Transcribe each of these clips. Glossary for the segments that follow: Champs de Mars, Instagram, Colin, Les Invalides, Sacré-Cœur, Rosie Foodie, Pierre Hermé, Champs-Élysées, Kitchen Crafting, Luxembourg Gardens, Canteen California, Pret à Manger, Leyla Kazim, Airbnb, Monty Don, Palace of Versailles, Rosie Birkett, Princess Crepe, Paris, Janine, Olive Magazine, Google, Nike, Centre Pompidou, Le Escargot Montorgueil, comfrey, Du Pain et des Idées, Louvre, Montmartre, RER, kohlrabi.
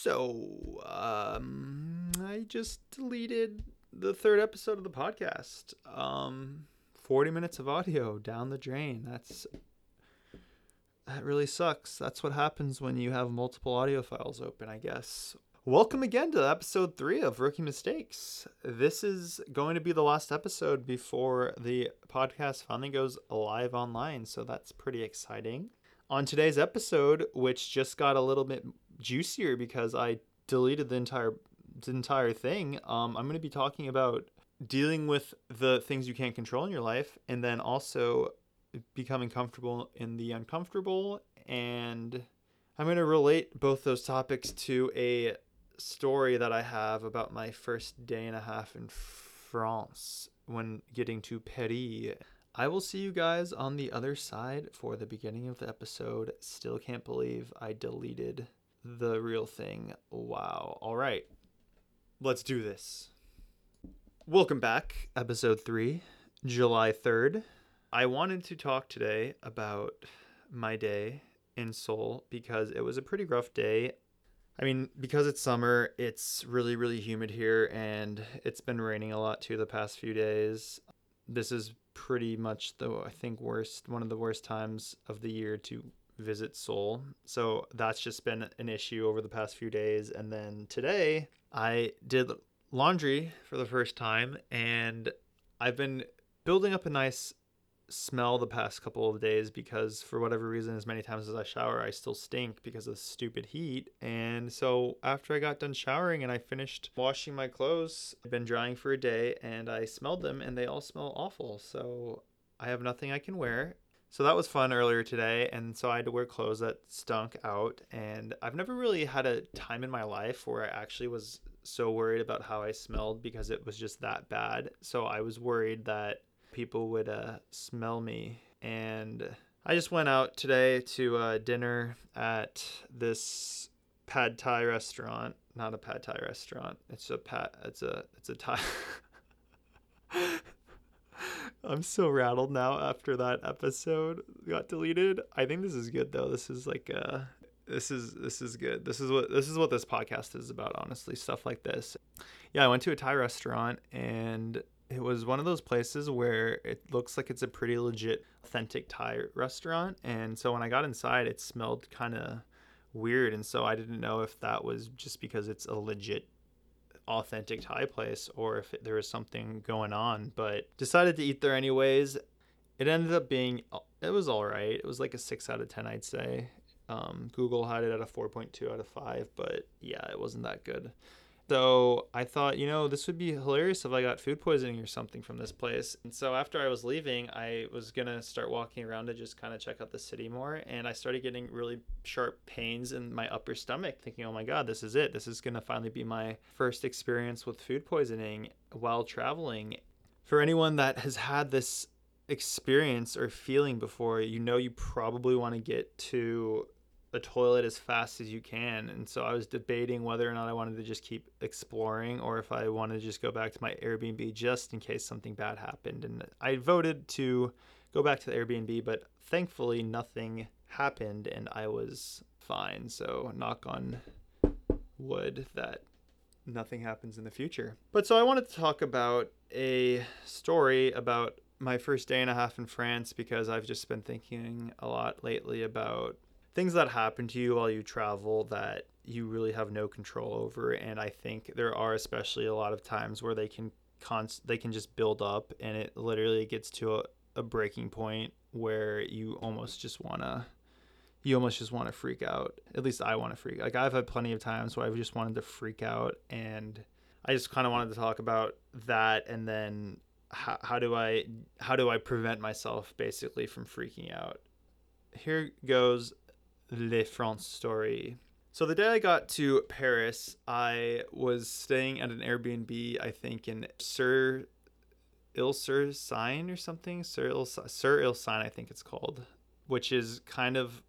So, I just deleted the third episode of the podcast. 40 minutes of audio down the drain. That really sucks. That's what happens when you have multiple audio files open, I guess. Welcome again to episode 3 of Rookie Mistakes. This is going to be the last episode before the podcast finally goes live online, so that's pretty exciting. On today's episode, which just got a little bit juicier because I deleted the entire thing, I'm going to be talking about dealing with the things you can't control in your life, and then also becoming comfortable in the uncomfortable. And I'm going to relate both those topics to a story that I have about my first day and a half in France when getting to Paris. I will see you guys on the other side for the beginning of the episode. Still can't believe I deleted the real thing. Wow. All right. Let's do this. Welcome back. Episode 3, July 3rd. I wanted to talk today about my day in Seoul because it was a pretty rough day. I mean, because it's summer, it's really, really humid here, and it's been raining a lot too the past few days. This is pretty much one of the worst times of the year to visit Seoul. So that's just been an issue over the past few days. And then today I did laundry for the first time, and I've been building up a nice smell the past couple of days because for whatever reason, as many times as I shower, I still stink because of the stupid heat. And so after I got done showering and I finished washing my clothes, I've been drying for a day, and I smelled them and they all smell awful. So I have nothing I can wear. So that was fun earlier today. And so I had to wear clothes that stunk out. And I've never really had a time in my life where I actually was so worried about how I smelled because it was just that bad. So I was worried that people would smell me. And I just went out today to dinner at this pad thai restaurant. Not a pad thai restaurant. It's a Thai. I'm so rattled now after that episode got deleted. I think this is good though. This is good. This is what this podcast is about, honestly, stuff like this. Yeah, I went to a Thai restaurant, and it was one of those places where it looks like it's a pretty legit, authentic Thai restaurant. And so when I got inside, it smelled kind of weird. And so I didn't know if that was just because it's a legit, authentic Thai place or if there was something going on. But decided to eat there anyways. It was all right. It was like a 6 out of 10, I'd say. Google had it at a 4.2 out of 5. But yeah, it wasn't that good. So I thought, this would be hilarious if I got food poisoning or something from this place. And so after I was leaving, I was going to start walking around to just kind of check out the city more. And I started getting really sharp pains in my upper stomach, thinking, oh my God, this is it. This is going to finally be my first experience with food poisoning while traveling. For anyone that has had this experience or feeling before, you probably want to get to a toilet as fast as you can. And so I was debating whether or not I wanted to just keep exploring or if I wanted to just go back to my Airbnb just in case something bad happened. And I voted to go back to the Airbnb, but thankfully nothing happened and I was fine. So knock on wood that nothing happens in the future. But so I wanted to talk about a story about my first day and a half in France because I've just been thinking a lot lately about things that happen to you while you travel that you really have no control over. And I think there are especially a lot of times where they can just build up, and it literally gets to a breaking point where you almost just want to freak out. At least I want to freak out. Like, I've had plenty of times where I've just wanted to freak out, and I just kind of wanted to talk about that, and then how do I prevent myself basically from freaking out. Here goes Le France story. So the day I got to Paris, I was staying at an Airbnb, I think in Sir Il Sign, I think it's called, which is kind of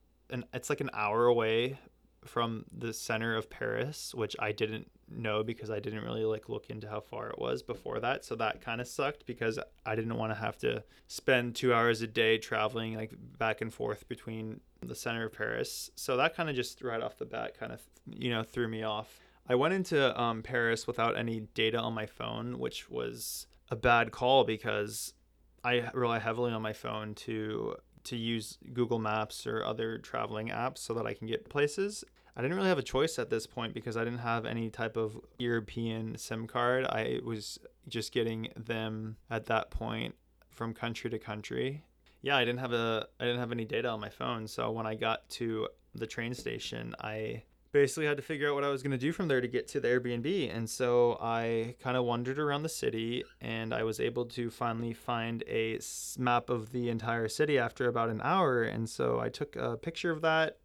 it's like an hour away from the center of Paris, which I didn't know because I didn't really like look into how far it was before that. So that kind of sucked because I didn't want to have to spend 2 hours a day traveling like back and forth between the center of Paris. So that kind of just right off the bat kind of, you know, threw me off. I went into Paris without any data on my phone, which was a bad call because I rely heavily on my phone to use Google Maps or other traveling apps so that I can get places. I didn't really have a choice at this point because I didn't have any type of European SIM card. I was just getting them at that point from country to country. Yeah, I didn't have any data on my phone. So when I got to the train station, I basically had to figure out what I was going to do from there to get to the Airbnb. And so I kind of wandered around the city, and I was able to finally find a map of the entire city after about an hour. And so I took a picture of that.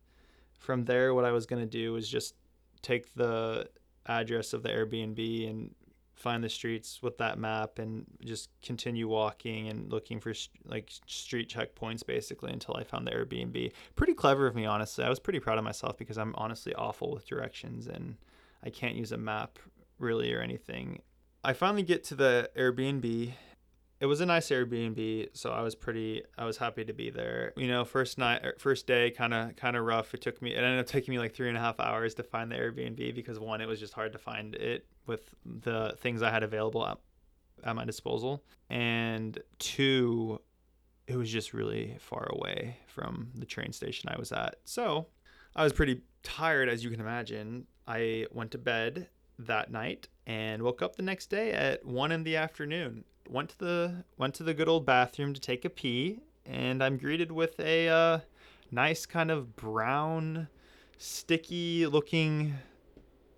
From there, what I was going to do was just take the address of the Airbnb and find the streets with that map and just continue walking and looking for like street checkpoints basically until I found the Airbnb. Pretty clever of me, honestly. I was pretty proud of myself because I'm honestly awful with directions and I can't use a map really or anything. I finally get to the Airbnb. It was a nice Airbnb, so I was happy to be there. You know, first day, kind of rough. It ended up taking me like 3.5 hours to find the Airbnb because one, it was just hard to find it with the things I had available at my disposal, and two, it was just really far away from the train station I was at. So I was pretty tired, as you can imagine. I went to bed that night and woke up the next day at 1 p.m. Went to the good old bathroom to take a pee, and I'm greeted with a nice kind of brown, sticky-looking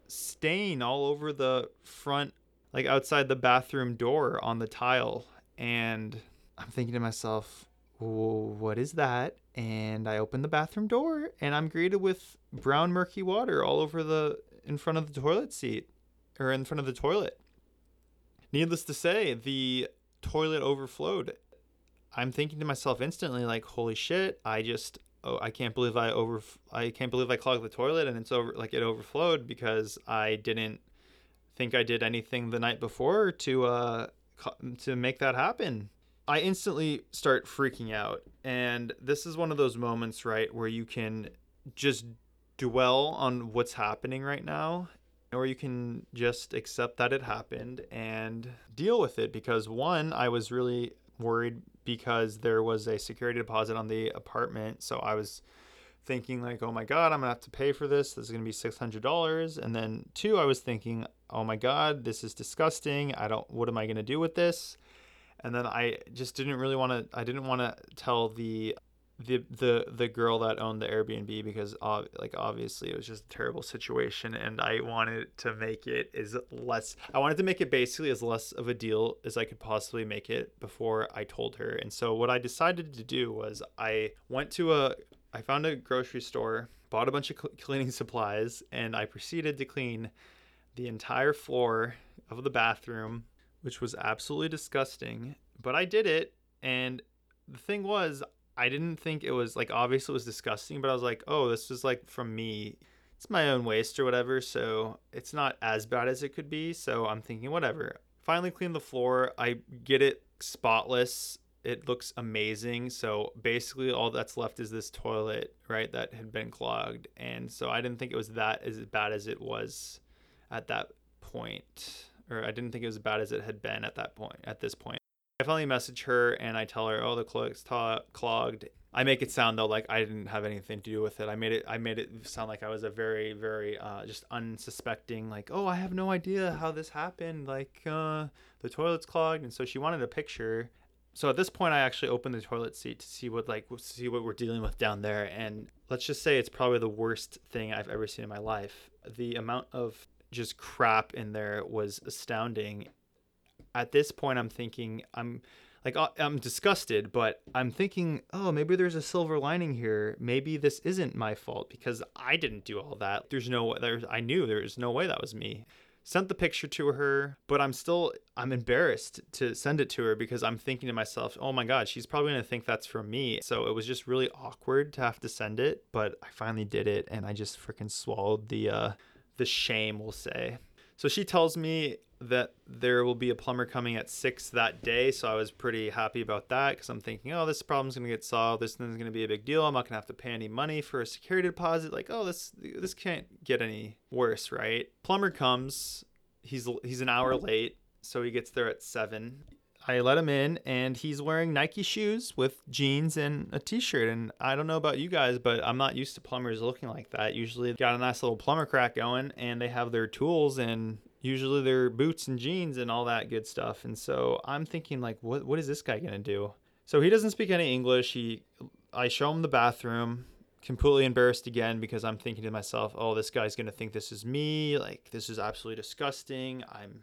stain all over the front, like outside the bathroom door on the tile. And I'm thinking to myself, what is that? And I open the bathroom door, and I'm greeted with brown, murky water all over in front of the toilet. Needless to say, the toilet overflowed. I'm thinking to myself instantly, like, holy shit, I can't believe I clogged the toilet and it's over, like it overflowed because I didn't think I did anything the night before to make that happen. I instantly start freaking out. And this is one of those moments, right, where you can just dwell on what's happening right now, or you can just accept that it happened and deal with it. Because one, I was really worried because there was a security deposit on the apartment. So I was thinking like, oh my God, I'm gonna have to pay for this. This is gonna be $600. And then two, I was thinking, oh my God, this is disgusting. What am I gonna do with this? And then I just didn't really want to, I didn't want to tell the girl that owned the Airbnb because obviously it was just a terrible situation, and I wanted to make it basically as less of a deal as I could possibly make it before I told her. And so what I decided to do was I found a grocery store, bought a bunch of cleaning supplies, and I proceeded to clean the entire floor of the bathroom, which was absolutely disgusting, but I did it. And the thing was, I didn't think it was, like, obviously it was disgusting, but I was like, oh, this was like from me. It's my own waste or whatever, so it's not as bad as it could be. So I'm thinking, whatever. Finally clean the floor. I get it spotless. It looks amazing. So basically all that's left is this toilet, right, that had been clogged. And so I didn't think it was that as bad as it was at that point, or I didn't think it was as bad as it had been at this point. I finally message her and I tell her, oh, the toilet's clogged. I make it sound though like I didn't have anything to do with it. I made it sound like I was a very, very just unsuspecting, like, oh, I have no idea how this happened. Like the toilet's clogged, and so she wanted a picture. So at this point, I actually opened the toilet seat to see what we're dealing with down there. And let's just say it's probably the worst thing I've ever seen in my life. The amount of just crap in there was astounding. At this point, I'm thinking, I'm disgusted, but I'm thinking, oh, maybe there's a silver lining here. Maybe this isn't my fault because I didn't do all that. I knew there was no way that was me. sent the picture to her, but I'm embarrassed to send it to her because I'm thinking to myself, oh my God, she's probably going to think that's from me. So it was just really awkward to have to send it, but I finally did it and I just freaking swallowed the shame, we'll say. So she tells me that there will be a plumber coming at 6 that day. So I was pretty happy about that because I'm thinking, oh, this problem's going to get solved. This thing's going to be a big deal. I'm not going to have to pay any money for a security deposit. Like, oh, this can't get any worse, right? Plumber comes. He's an hour late. So he gets there at 7. I let him in and he's wearing Nike shoes with jeans and a t-shirt. And I don't know about you guys, but I'm not used to plumbers looking like that. Usually they've got a nice little plumber crack going and they have their tools and usually their boots and jeans and all that good stuff. And so I'm thinking like, what is this guy going to do? So he doesn't speak any English. I show him the bathroom, completely embarrassed again, because I'm thinking to myself, oh, this guy's going to think this is me. Like, this is absolutely disgusting. I'm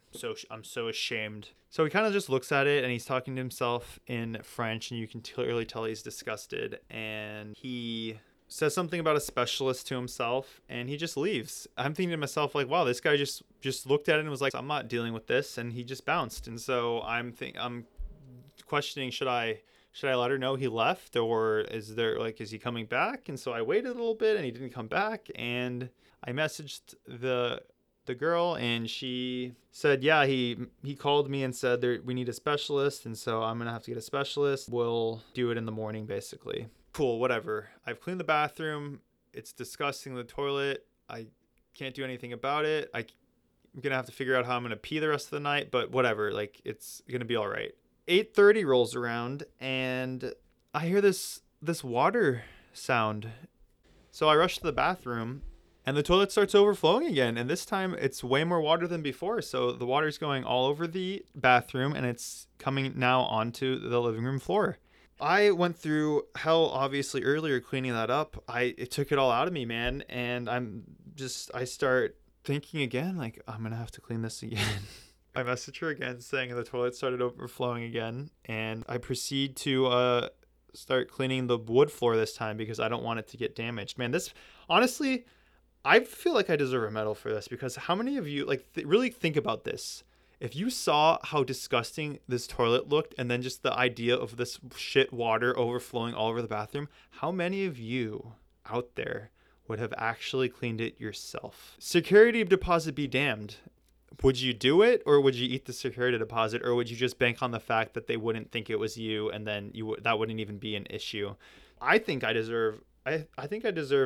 so ashamed. So he kind of just looks at it and he's talking to himself in French and you can clearly tell he's disgusted. And he says something about a specialist to himself and he just leaves. I'm thinking to myself like, wow, this guy just looked at it and was like, I'm not dealing with this. And he just bounced. And so I'm questioning, should I let her know he left or is he coming back? And so I waited a little bit and he didn't come back. And I messaged the girl and she said, yeah, he called me and said we need a specialist. And so I'm going to have to get a specialist. We'll do it in the morning, basically. Cool, whatever. I've cleaned the bathroom. It's disgusting, the toilet. I can't do anything about it. I'm going to have to figure out how I'm going to pee the rest of the night, but whatever. Like, it's going to be all right. 8:30 rolls around and I hear this water sound. So I rush to the bathroom and the toilet starts overflowing again. And this time it's way more water than before. So the water's going all over the bathroom and it's coming now onto the living room floor. I went through hell, obviously, earlier cleaning that up. It took it all out of me, man. And I start thinking again, like, I'm going to have to clean this again. I message her again saying the toilet started overflowing again, and I proceed to start cleaning the wood floor this time because I don't want it to get damaged. Man, this, honestly, I feel like I deserve a medal for this because how many of you, like, really think about this. If you saw how disgusting this toilet looked and then just the idea of this shit water overflowing all over the bathroom, how many of you out there would have actually cleaned it yourself? Security deposit be damned. Would you do it, or would you eat the security deposit, or would you just bank on the fact that they wouldn't think it was you, and then that wouldn't even be an issue? I think I deserve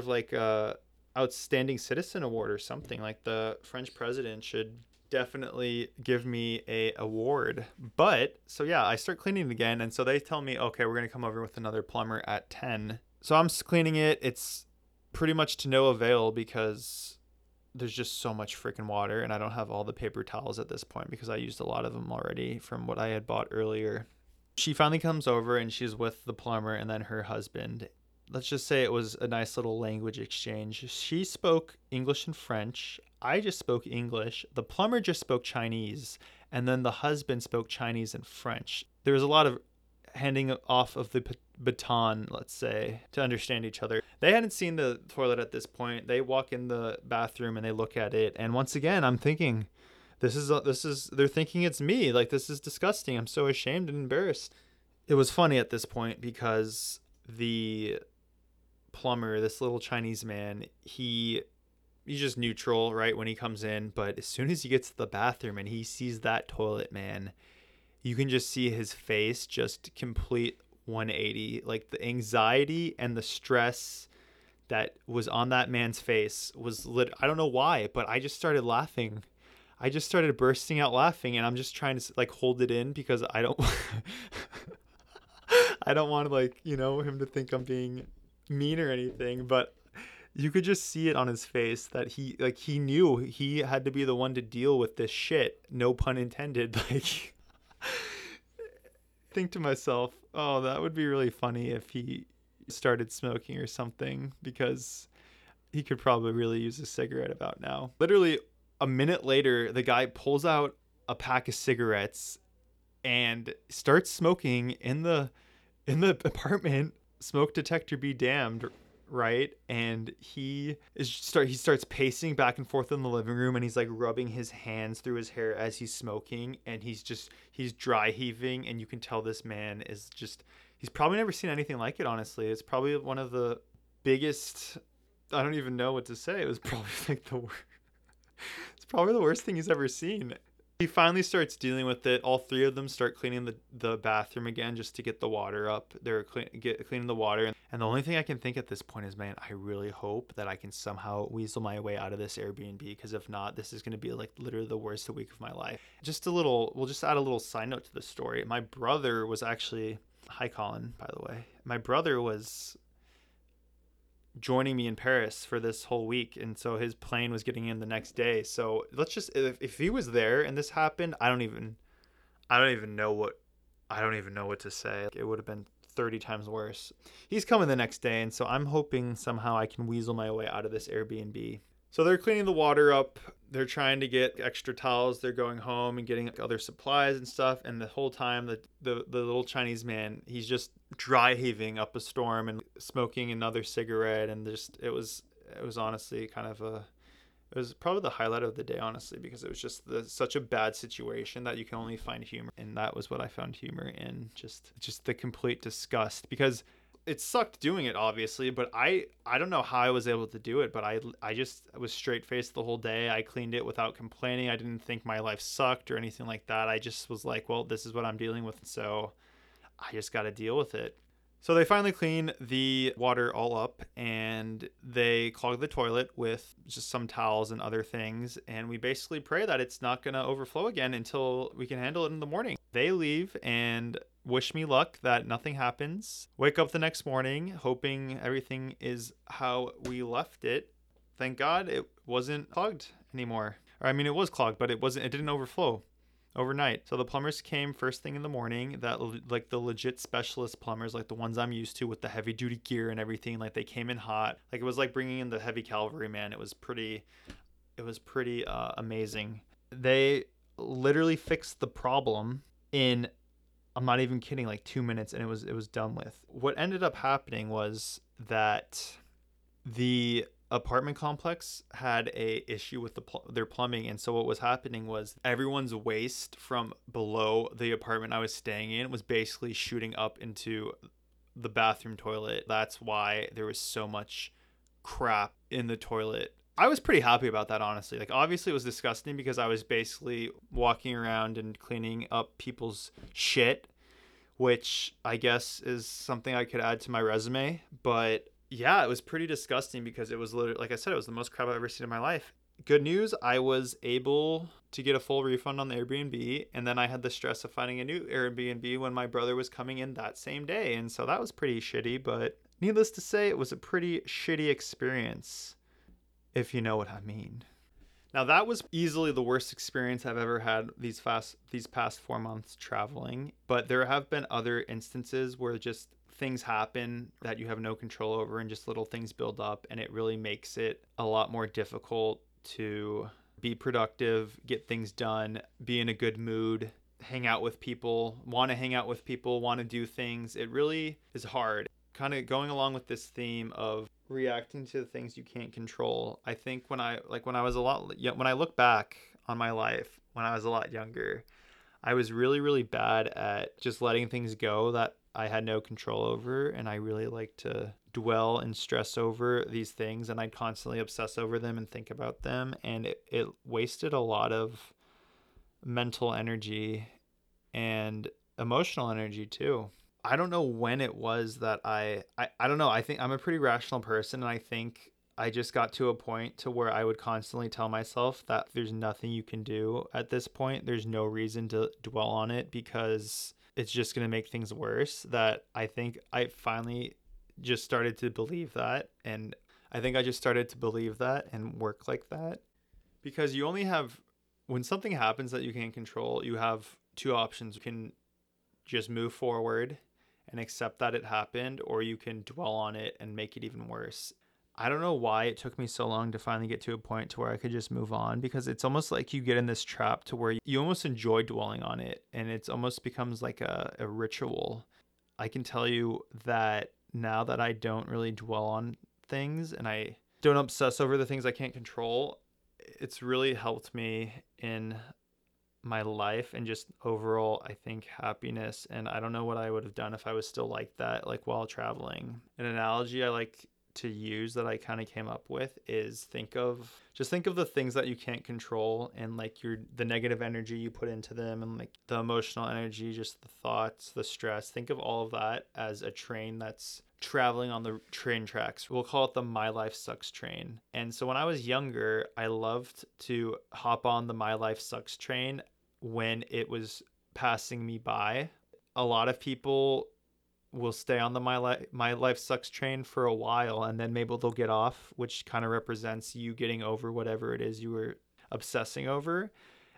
like a outstanding citizen award or something. Like the French president should definitely give me a award. But so yeah, I start cleaning it again, and so they tell me, okay, we're gonna come over with another plumber at 10. So I'm cleaning it. It's pretty much to no avail because there's just so much freaking water and I don't have all the paper towels at this point because I used a lot of them already from what I had bought earlier. She finally comes over and she's with the plumber and then her husband. Let's just say it was a nice little language exchange. She spoke English and French. I just spoke English. The plumber just spoke Chinese. And then the husband spoke Chinese and French. There was a lot of handing off of the baton, let's say, to understand each other. They hadn't seen the toilet at this point. They walk in the bathroom and they look at it. And once again, I'm thinking, they're thinking it's me. Like, this is disgusting. I'm so ashamed and embarrassed. It was funny at this point because the plumber, this little Chinese man, he's just neutral, right, when he comes in. But as soon as he gets to the bathroom and he sees that toilet, man, you can just see his face just complete 180. Like, the anxiety and the stress that was on that man's face was lit. I don't know why, but I just started laughing. I just started bursting out laughing, and I'm just trying to like hold it in because I don't I don't want to, like, you know, him to think I'm being mean or anything, but you could just see it on his face that he knew he had to be the one to deal with this shit, no pun intended. Like, think to myself, oh, that would be really funny if he started smoking or something because he could probably really use a cigarette about now. Literally a minute later, the guy pulls out a pack of cigarettes and starts smoking in the apartment. Smoke detector be damned. right? And he starts pacing back and forth in the living room, and he's like rubbing his hands through his hair as he's smoking, and he's dry heaving, and you can tell this man is just, he's probably never seen anything like it, honestly. It's probably one of the biggest, I don't even know what to say. It was probably like the worst. It's probably the worst thing he's ever seen. He finally starts dealing with it. All three of them start cleaning the bathroom again just to get the water up. They're cleaning the water. And the only thing I can think at this point is, man, I really hope that I can somehow weasel my way out of this Airbnb, because if not, this is going to be like literally the worst week of my life. We'll just add a little side note to the story. My brother was actually, hi Colin, by the way. My brother was joining me in Paris for this whole week, and so his plane was getting in the next day. So let's just, if he was there and this happened, I don't even know what to say. It would have been 30 times worse. He's coming the next day, and so I'm hoping somehow I can weasel my way out of this Airbnb. So they're cleaning the water up, they're trying to get extra towels, they're going home and getting other supplies and stuff, and the whole time the little Chinese man, he's just dry heaving up a storm and smoking another cigarette, and just it was honestly kind of it was probably the highlight of the day, honestly, because it was just such a bad situation that you can only find humor, and that was what I found humor in, just the complete disgust, because it sucked doing it, obviously, but I don't know how I was able to do it, but I just was straight-faced the whole day. I cleaned it without complaining. I didn't think my life sucked or anything like that. I just was like, well, this is what I'm dealing with, so I just got to deal with it. So they finally clean the water all up, and they clog the toilet with just some towels and other things, and we basically pray that it's not going to overflow again until we can handle it in the morning. They leave, and wish me luck that nothing happens. Wake up the next morning hoping everything is how we left it. Thank God it wasn't clogged anymore. I mean, it was clogged, but it didn't overflow overnight. So the plumbers came first thing in the morning, that like the legit specialist plumbers, like the ones I'm used to with the heavy duty gear and everything. Like they came in hot. Like it was like bringing in the heavy cavalry, man. It was pretty amazing. They literally fixed the problem in, I'm not even kidding, like 2 minutes, and it was done with. What ended up happening was that the apartment complex had a issue with their plumbing, and so what was happening was everyone's waste from below the apartment I was staying in was basically shooting up into the bathroom toilet. That's why there was so much crap in the toilet. I was pretty happy about that, honestly. Like, obviously, it was disgusting because I was basically walking around and cleaning up people's shit, which I guess is something I could add to my resume. But yeah, it was pretty disgusting because it was literally, like I said, it was the most crap I've ever seen in my life. Good news, I was able to get a full refund on the Airbnb, and then I had the stress of finding a new Airbnb when my brother was coming in that same day. And so that was pretty shitty, but needless to say, it was a pretty shitty experience, if you know what I mean. Now, that was easily the worst experience I've ever had these past 4 months traveling. But there have been other instances where just things happen that you have no control over, and just little things build up, and it really makes it a lot more difficult to be productive, get things done, be in a good mood, hang out with people, want to do things. It really is hard. Kind of going along with this theme of reacting to the things you can't control, I think when I look back on my life when I was a lot younger, I was really, really bad at just letting things go that I had no control over, and I really like to dwell and stress over these things, and I'd constantly obsess over them and think about them, and it wasted a lot of mental energy and emotional energy too. I don't know when it was that I don't know. I think I'm a pretty rational person, and I think I just got to a point to where I would constantly tell myself that there's nothing you can do at this point. There's no reason to dwell on it because it's just going to make things worse, that I think I finally just started to believe that. And I think I just started to believe that and work like that, because you only have, when something happens that you can't control, you have two options. You can just move forward and accept that it happened, or you can dwell on it and make it even worse. I don't know why it took me so long to finally get to a point to where I could just move on, because it's almost like you get in this trap to where you almost enjoy dwelling on it, and it's almost becomes like a ritual. I can tell you that now that I don't really dwell on things and I don't obsess over the things I can't control, it's really helped me in my life and just overall, I think, happiness. And I don't know what I would have done if I was still like that, like while traveling. An analogy I like to use that I kind of came up with is think of the things that you can't control and like the negative energy you put into them and like the emotional energy, just the thoughts, the stress. Think of all of that as a train that's traveling on the train tracks. We'll call it the My Life Sucks train. And so when I was younger, I loved to hop on the My Life Sucks train when it was passing me by. A lot of people will stay on the My Life Sucks train for a while, and then maybe they'll get off, which kind of represents you getting over whatever it is you were obsessing over.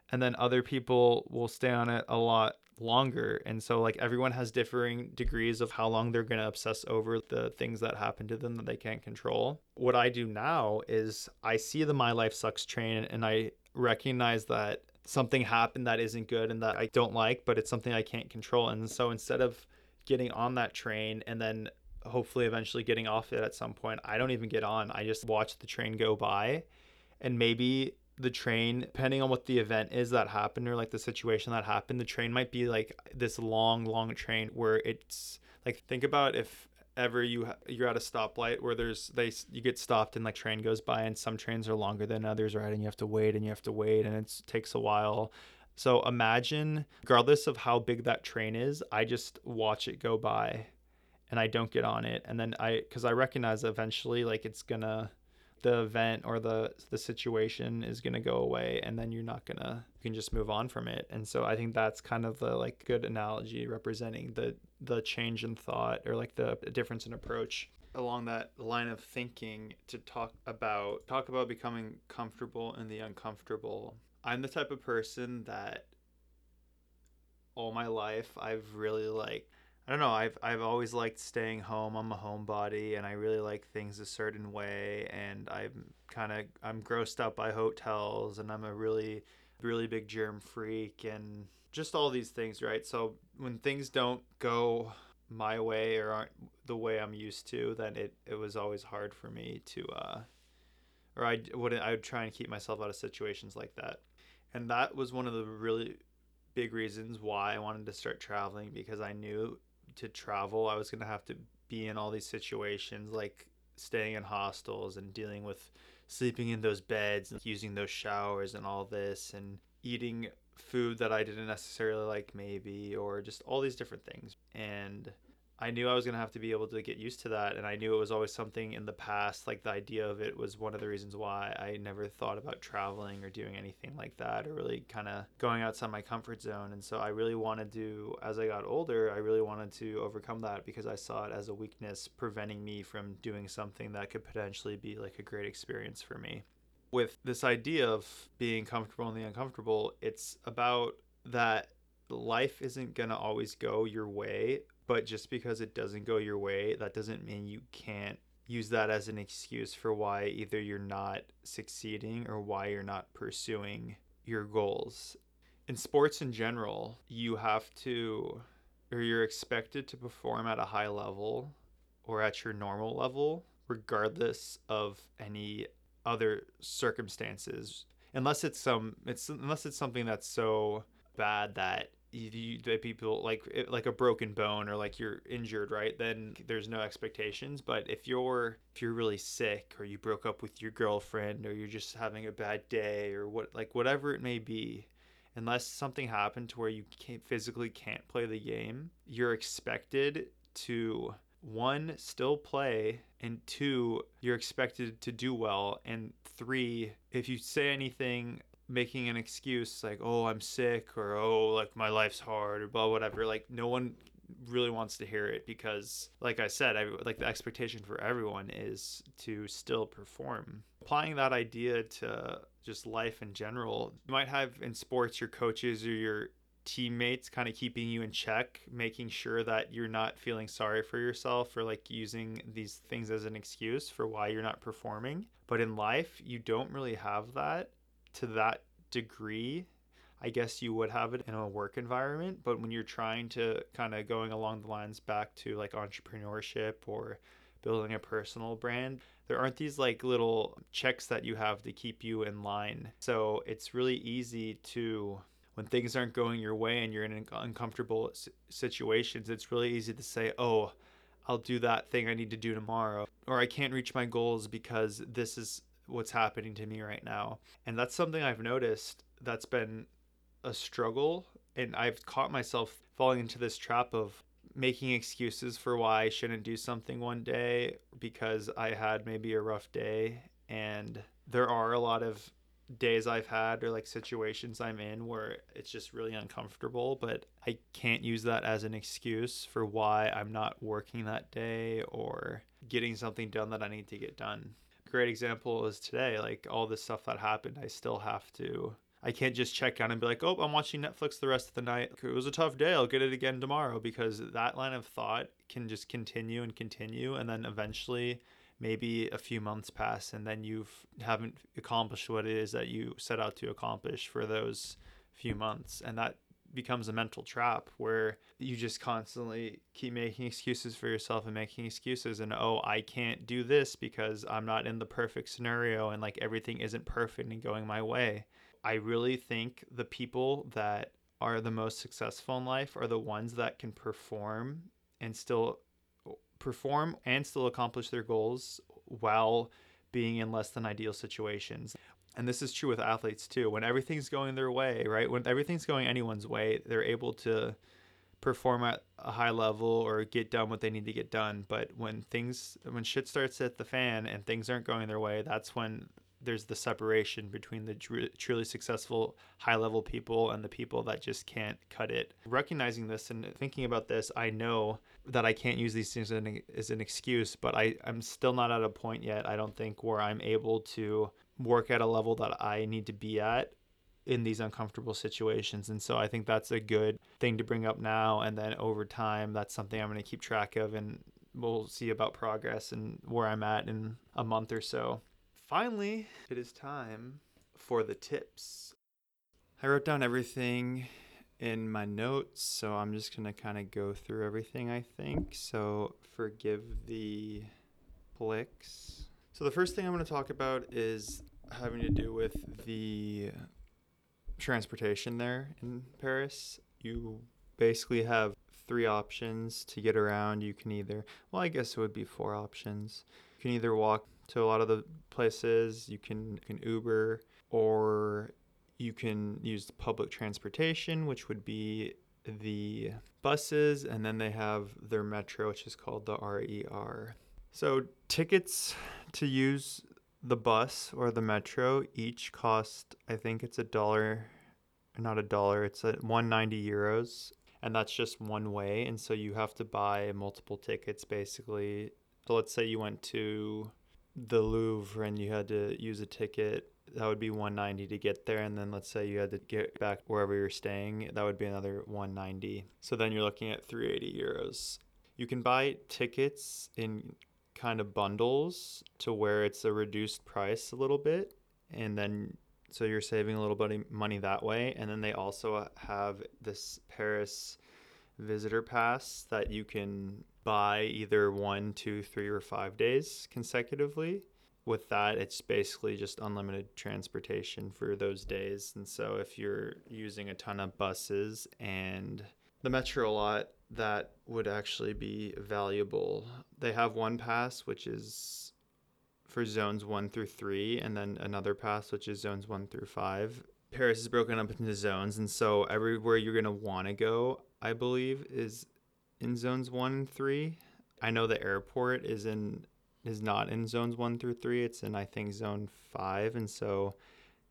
And then other people will stay on it a lot longer. And so like everyone has differing degrees of how long they're going to obsess over the things that happen to them that they can't control. What I do now is I see the My Life Sucks train and I recognize that something happened that isn't good and that I don't like, but it's something I can't control. And so instead of getting on that train and then hopefully eventually getting off it at some point, I don't even get on. I just watch the train go by, and maybe the train, depending on what the event is that happened or like the situation that happened, the train might be like this long train where it's like, think about if ever you're at a stoplight where you get stopped and like train goes by, and some trains are longer than others, right? And you have to wait and it takes a while. So imagine, regardless of how big that train is, I just watch it go by and I don't get on it. And then because I recognize eventually like it's gonna, the event or the situation is going to go away, and then you can just move on from it. And so I think that's kind of the like good analogy representing the change in thought or like the difference in approach. Along that line of thinking, to talk about becoming comfortable in the uncomfortable. I'm the type of person that all my life I've really like, I don't know, I've always liked staying home. I'm a homebody and I really like things a certain way, and I'm grossed out by hotels, and I'm a really, really big germ freak and just all these things, right? So when things don't go my way or aren't the way I'm used to, then it was always hard for me to I would try and keep myself out of situations like that. And that was one of the really big reasons why I wanted to start traveling, because I knew to travel I was going to have to be in all these situations, like staying in hostels and dealing with sleeping in those beds and using those showers and all this, and eating food that I didn't necessarily like maybe, or just all these different things. And I knew I was going to have to be able to get used to that, and I knew it was always something in the past, like the idea of it was one of the reasons why I never thought about traveling or doing anything like that, or really kind of going outside my comfort zone. And so I really wanted to, as I got older, I really wanted to overcome that, because I saw it as a weakness preventing me from doing something that could potentially be like a great experience for me. With this idea of being comfortable in the uncomfortable, it's about that life isn't going to always go your way, but just because it doesn't go your way, that doesn't mean you can't use that as an excuse for why either you're not succeeding or why you're not pursuing your goals. In sports in general, you're expected to perform at a high level or at your normal level, regardless of any other circumstances, unless it's something that's so bad that people like a broken bone or like you're injured, right? Then there's no expectations. But if you're really sick, or you broke up with your girlfriend, or you're just having a bad day, or whatever it may be, unless something happened to where you physically can't play the game, you're expected to, 1, still play, and 2, you're expected to do well, and 3, if you say anything making an excuse like, oh, I'm sick, or oh, like my life's hard, or blah, whatever, like no one really wants to hear it, because like I said, like the expectation for everyone is to still perform. Applying that idea to just life in general, you might have in sports your coaches or your teammates kind of keeping you in check, making sure that you're not feeling sorry for yourself or like using these things as an excuse for why you're not performing. But in life, you don't really have that to that degree. I guess you would have it in a work environment, but when you're trying to kind of going along the lines back to like entrepreneurship or building a personal brand, there aren't these like little checks that you have to keep you in line. So it's really easy to, when things aren't going your way and you're in uncomfortable situations, it's really easy to say, oh, I'll do that thing I need to do tomorrow, or I can't reach my goals because this is what's happening to me right now. And that's something I've noticed that's been a struggle. And I've caught myself falling into this trap of making excuses for why I shouldn't do something one day because I had maybe a rough day. And there are a lot of days I've had or like situations I'm in where it's just really uncomfortable, but I can't use that as an excuse for why I'm not working that day or getting something done that I need to get done. A great example is today, like all this stuff that happened, I can't just check out and be like, oh, I'm watching Netflix the rest of the night. It was a tough day. I'll get it again tomorrow, because that line of thought can just continue and continue. And then eventually maybe a few months pass and then you haven't accomplished what it is that you set out to accomplish for those few months. And that becomes a mental trap where you just constantly keep making excuses for yourself and making excuses. And, oh, I can't do this because I'm not in the perfect scenario and like everything isn't perfect and going my way. I really think the people that are the most successful in life are the ones that can perform and still accomplish their goals while being in less than ideal situations. And this is true with athletes too. When everything's going their way, right? When everything's going anyone's way, they're able to perform at a high level or get done what they need to get done. But when shit starts to hit the fan and things aren't going their way, that's when there's the separation between the truly successful high-level people and the people that just can't cut it. Recognizing this and thinking about this, I know that I can't use these things as an excuse, but I'm still not at a point yet, I don't think, where I'm able to work at a level that I need to be at in these uncomfortable situations. And so I think that's a good thing to bring up now. And then over time, that's something I'm going to keep track of, and we'll see about progress and where I'm at in a month or so. Finally, it is time for the tips. I wrote down everything in my notes, so I'm just going to kind of go through everything, I think. So forgive the clicks. So the first thing I'm going to talk about is having to do with the transportation there in Paris. You basically have three options to get around. You can either, well, I guess it would be four options. You can either walk to a lot of the places, you can Uber, or you can use public transportation, which would be the buses, and then they have their metro, which is called the RER. So tickets to use the bus or the metro each cost, I think it's €190 euros, and that's just one way. And so you have to buy multiple tickets basically. So let's say you went to the Louvre and you had to use a ticket, that would be $190 to get there, and then let's say you had to get back wherever you're staying, that would be another $190. So then you're looking at €380. You can buy tickets in kind of bundles to where it's a reduced price a little bit, and then so you're saving a little bit of money that way. And then they also have this Paris visitor pass that you can buy either 1, 2, 3, or 5 days consecutively. With that, it's basically just unlimited transportation for those days. And so if you're using a ton of buses and the metro a lot, that would actually be valuable. They have one pass, which is for zones 1 through 3, and then another pass, which is zones 1 through 5. Paris is broken up into zones, and so everywhere you're going to want to go, I believe, is in zones 1 and 3. I know the airport is not in zones 1 through 3. It's in, I think, zone 5. And so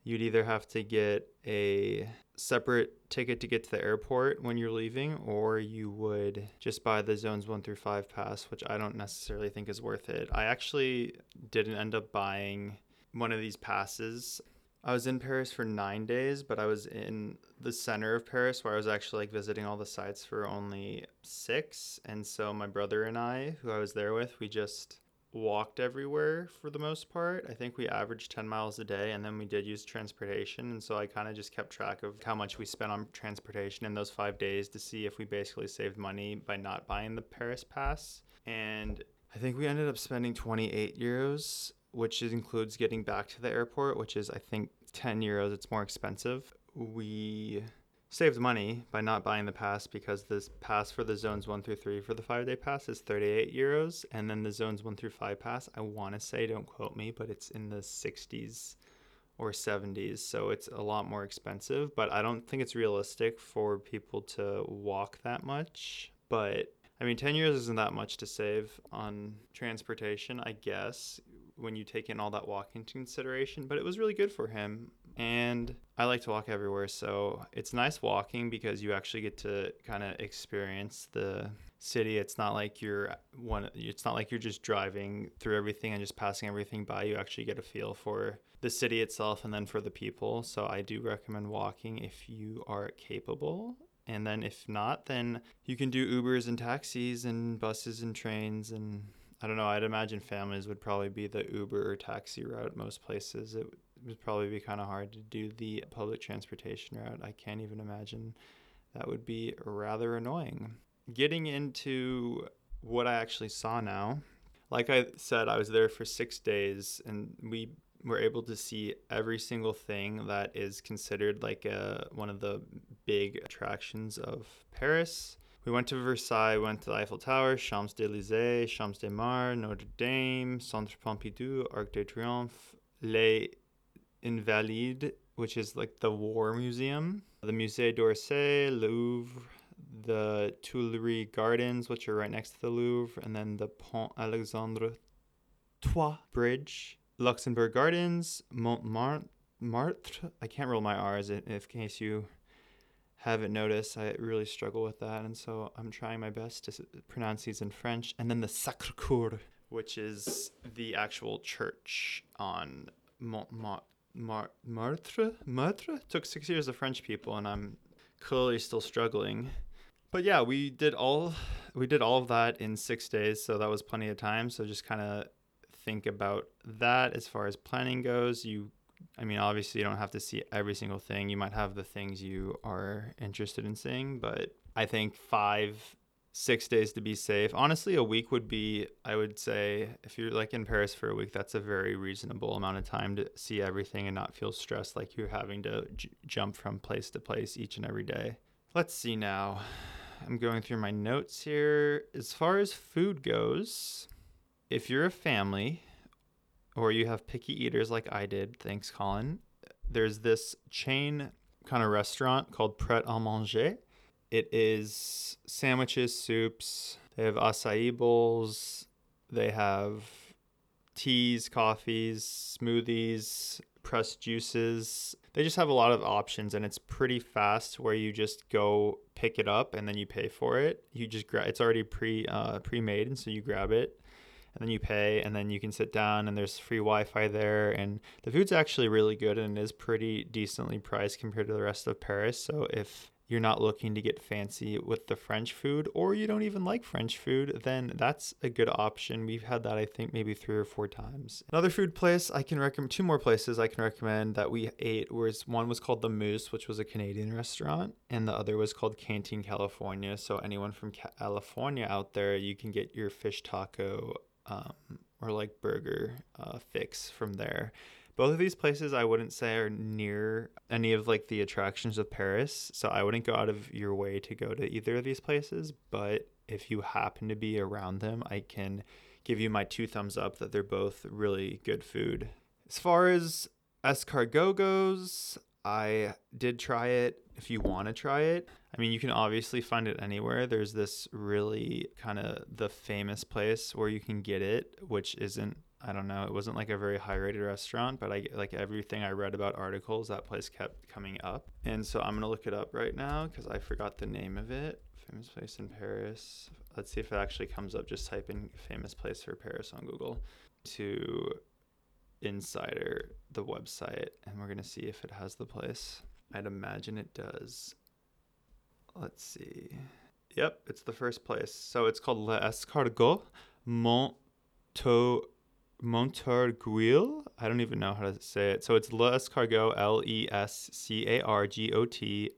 you'd either have to get a separate ticket to get to the airport when you're leaving, or you would just buy the zones 1 through 5 pass, which I don't necessarily think is worth it. I actually didn't end up buying one of these passes. I was in Paris for 9 days, but I was in the center of Paris where I was actually like visiting all the sites for only 6. And so my brother and I, who I was there with, we just walked everywhere for the most part. I think we averaged 10 miles a day, and then we did use transportation. And so I kind of just kept track of how much we spent on transportation in those 5 days to see if we basically saved money by not buying the Paris pass. And I think we ended up spending 28 euros, which includes getting back to the airport, which is, I think, 10 euros. It's more expensive. We saved money by not buying the pass, because this pass for the zones 1 through 3 for the 5-day pass is 38 euros. And then the zones 1 through 5 pass, I want to say, don't quote me, but it's in the 60s or 70s. So it's a lot more expensive, but I don't think it's realistic for people to walk that much. But I mean, 10 euros isn't that much to save on transportation, I guess, when you take in all that walking into consideration, but it was really good for him. And I like to walk everywhere, so it's nice walking because you actually get to kind of experience the city. It's not like you're just driving through everything and just passing everything by. You actually get a feel for the city itself and then for the people. So I do recommend walking if you are capable. And then if not, then you can do Ubers and taxis and buses and trains, and I don't know, I'd imagine families would probably be the Uber or taxi route most places. It would probably be kind of hard to do the public transportation route. I can't even imagine. That would be rather annoying. Getting into what I actually saw now, like I said, I was there for 6 days, and we were able to see every single thing that is considered like one of the big attractions of Paris. We went to Versailles, went to the Eiffel Tower, Champs-Élysées, Champs de Mars, Notre Dame, Centre Pompidou, Arc de Triomphe, Les Invalides, which is like the War Museum, the Musée d'Orsay, Louvre, the Tuileries Gardens, which are right next to the Louvre, and then the Pont Alexandre III bridge, Luxembourg Gardens, Montmartre. I can't roll my R's in case you haven't noticed. I really struggle with that, and so I'm trying my best to pronounce these in French. And then the Sacré-Cœur, which is the actual church on Montmartre. Martre took 6 years of French people, and I'm clearly still struggling. But yeah, we did all of that in 6 days, so that was plenty of time. So just kind of think about that as far as planning goes. I mean, obviously, you don't have to see every single thing. You might have the things you are interested in seeing, but I think 5-6 days to be safe. Honestly, a week would be, I would say, if you're like in Paris for a week, that's a very reasonable amount of time to see everything and not feel stressed like you're having to jump from place to place each and every day. Let's see now. I'm going through my notes here. As far as food goes, if you're a family, or you have picky eaters like I did, thanks Colin, there's this chain kind of restaurant called Pret à Manger. It is sandwiches, soups, they have acai bowls, they have teas, coffees, smoothies, pressed juices. They just have a lot of options, and it's pretty fast where you just go pick it up and then you pay for it. You just it's already pre-made, and so you grab it. And then you pay, and then you can sit down, and there's free Wi-Fi there. And the food's actually really good, and it is pretty decently priced compared to the rest of Paris. So if you're not looking to get fancy with the French food, or you don't even like French food, then that's a good option. We've had that, I think, maybe 3 or 4 times. Another food place I can recommend, 2 more places I can recommend that we ate, was one was called The Moose, which was a Canadian restaurant, and the other was called Canteen California. So anyone from California out there, you can get your fish taco or like burger fix from there. Both of these places I wouldn't say are near any of like the attractions of Paris, so I wouldn't go out of your way to go to either of these places, but if you happen to be around them, I can give you my 2 thumbs up that they're both really good food. As far as escargot goes, I did try it. If you want to try it, I mean, you can obviously find it anywhere. There's this really kind of the famous place where you can get it, which isn't, I don't know, it wasn't like a very high rated restaurant, but I like everything I read about articles, that place kept coming up. And so I'm going to look it up right now because I forgot the name of it. Famous place in Paris. Let's see if it actually comes up. Just type in famous place for Paris on Google to Insider, the website, and we're going to see if it has the place. I'd imagine it does. Let's see. Yep, it's the first place. So it's called Le Escargot Montorgueil. I don't even know how to say it. So it's Le Escargot, Lescargot,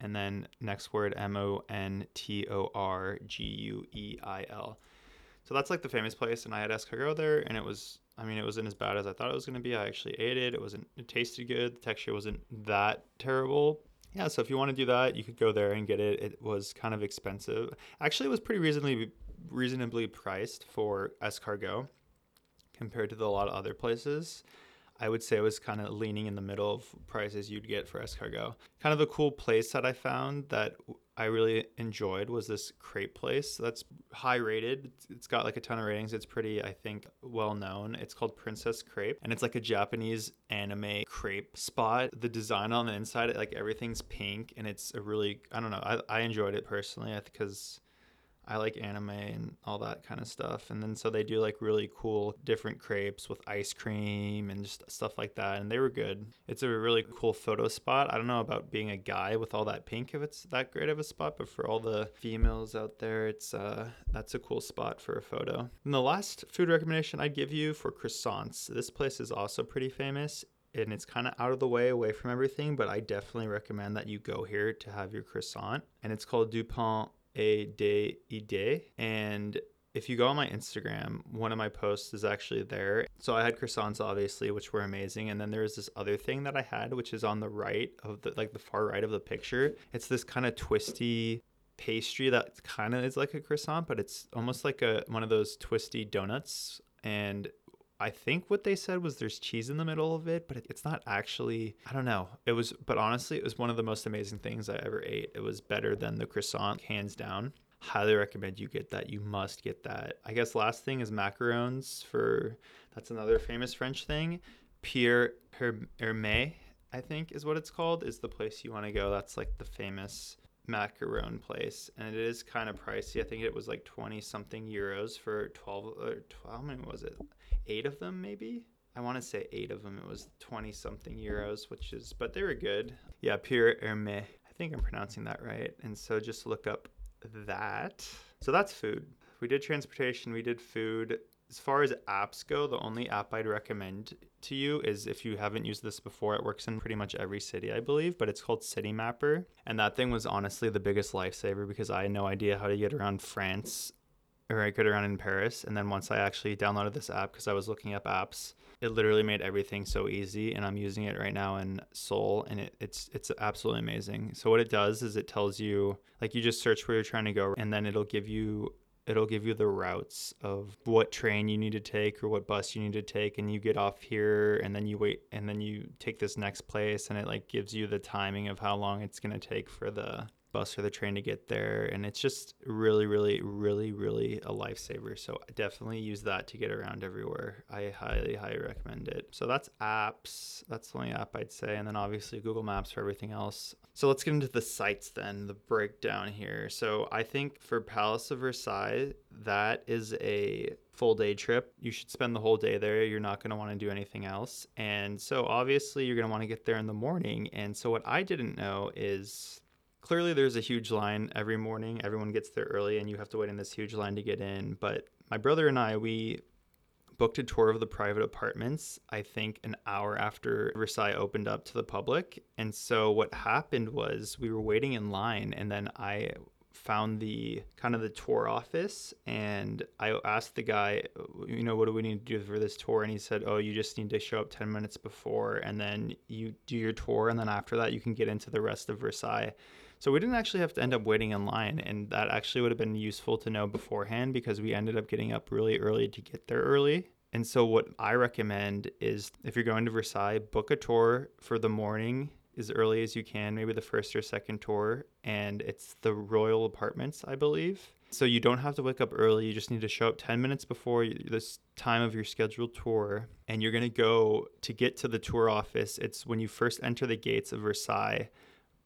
and then next word, Montorgueil. So that's like the famous place, and I had escargot there, and it was, I mean, it wasn't as bad as I thought it was going to be. I actually ate it. It tasted good. The texture wasn't that terrible. Yeah, so if you want to do that, you could go there and get it. It was kind of expensive. Actually, it was pretty reasonably priced for escargot compared to a lot of other places. I would say it was kind of leaning in the middle of prices you'd get for escargot. Kind of a cool place that I found that I really enjoyed was this crepe place that's high rated. It's got like a ton of ratings. It's pretty, I think, well known. It's called Princess Crepe, and it's like a Japanese anime crepe spot. The design on the inside, like everything's pink, and it's a really, I don't know, I enjoyed it personally because I like anime and all that kind of stuff. And then so they do like really cool different crepes with ice cream and just stuff like that. And they were good. It's a really cool photo spot. I don't know about being a guy with all that pink if it's that great of a spot, but for all the females out there, it's that's a cool spot for a photo. And the last food recommendation I'd give you for croissants. This place is also pretty famous, and it's kind of out of the way, away from everything, but I definitely recommend that you go here to have your croissant. And it's called Du Pain et des Idées, and if you go on my Instagram, one of my posts is actually there. So I had croissants, obviously, which were amazing, and then there's this other thing that I had, which is on the right of the, like the far right of the picture. It's this kind of twisty pastry that kind of is like a croissant, but it's almost like a one of those twisty donuts, and I think what they said was there's cheese in the middle of it, but it's not actually, I don't know. It was, but honestly, it was one of the most amazing things I ever ate. It was better than the croissant, hands down. Highly recommend you get that. You must get that. I guess last thing is macarons that's another famous French thing. Pierre Hermé, I think is what it's called, is the place you want to go. That's like the famous macaron place, and it is kind of pricey. I think it was like 20 something euros for 12, how many was it? 8 of them, maybe? I want to say 8 of them. It was 20 something euros, but they were good. Yeah, Pierre Hermé. I think I'm pronouncing that right. And so just look up that. So that's food. We did transportation, we did food. As far as apps go, the only app I'd recommend to you is, if you haven't used this before, it works in pretty much every city, I believe, but it's called City Mapper. And that thing was honestly the biggest lifesaver because I had no idea how to get around France or I could around in Paris. And then once I actually downloaded this app because I was looking up apps, it literally made everything so easy. And I'm using it right now in Seoul, and it's absolutely amazing. So what it does is it tells you, like, you just search where you're trying to go, and then it'll give you the routes of what train you need to take or what bus you need to take, and you get off here and then you wait and then you take this next place, and it like gives you the timing of how long it's going to take for the bus or the train to get there. And it's just really, really, really, really a lifesaver. So I definitely use that to get around everywhere. I highly, highly recommend it. So that's apps. That's the only app I'd say. And then obviously Google Maps for everything else. So let's get into the sites then, the breakdown here. So I think for Palace of Versailles, that is a full day trip. You should spend the whole day there. You're not going to want to do anything else. And so obviously you're going to want to get there in the morning. And so what I didn't know is, clearly, there's a huge line every morning. Everyone gets there early, and you have to wait in this huge line to get in. But my brother and I, we booked a tour of the private apartments, I think an hour after Versailles opened up to the public. And so what happened was we were waiting in line, and then I found the kind of the tour office, and I asked the guy, you know, what do we need to do for this tour? And he said, oh, you just need to show up 10 minutes before, and then you do your tour, and then after that you can get into the rest of Versailles. So we didn't actually have to end up waiting in line, and that actually would have been useful to know beforehand because we ended up getting up really early to get there early. And so what I recommend is, if you're going to Versailles, book a tour for the morning as early as you can, maybe the first or second tour, and it's the royal apartments, I believe. So you don't have to wake up early. You just need to show up 10 minutes before this time of your scheduled tour, and you're going to go to get to the tour office. It's when you first enter the gates of Versailles,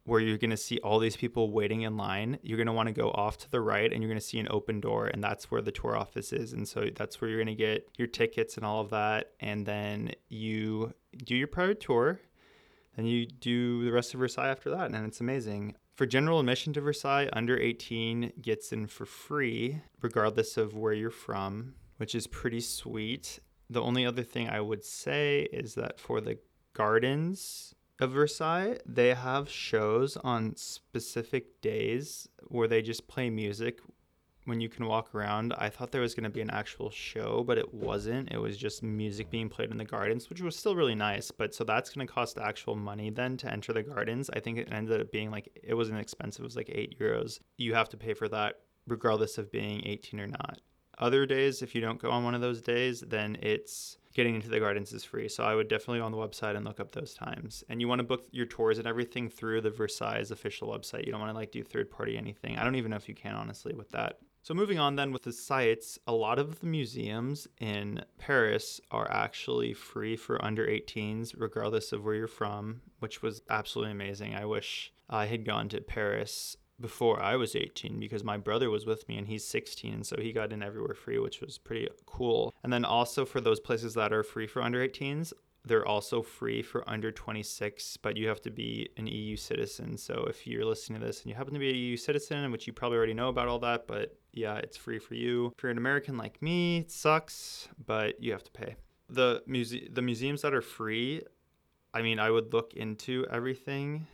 where you're going to see all these people waiting in line. You're going to want to go off to the right, and you're going to see an open door, and that's where the tour office is. And so that's where you're going to get your tickets and all of that, and then you do your private tour, and you do the rest of Versailles after that, and it's amazing. For general admission to Versailles, under 18 gets in for free, regardless of where you're from, which is pretty sweet. The only other thing I would say is that for the gardens of Versailles, they have shows on specific days where they just play music when you can walk around. I thought there was going to be an actual show, but it wasn't. It was just music being played in the gardens, which was still really nice. But so that's going to cost actual money then to enter the gardens. I think it ended up being like, it wasn't expensive. It was like €8. You have to pay for that regardless of being 18 or not. Other days, if you don't go on one of those days, then it's getting into the gardens is free. So I would definitely go on the website and look up those times. And you want to book your tours and everything through the Versailles official website. You don't want to like do third party anything. I don't even know if you can, honestly, with that. So moving on then with the sites, a lot of the museums in Paris are actually free for under 18s, regardless of where you're from, which was absolutely amazing. I wish I had gone to Paris before I was 18 because my brother was with me and he's 16. So he got in everywhere free, which was pretty cool. And then also for those places that are free for under 18s, they're also free for under 26, but you have to be an EU citizen. So if you're listening to this and you happen to be an EU citizen, which you probably already know about all that, but yeah, it's free for you. If you're an American like me, it sucks, but you have to pay. The museums that are free, I mean, I would look into everything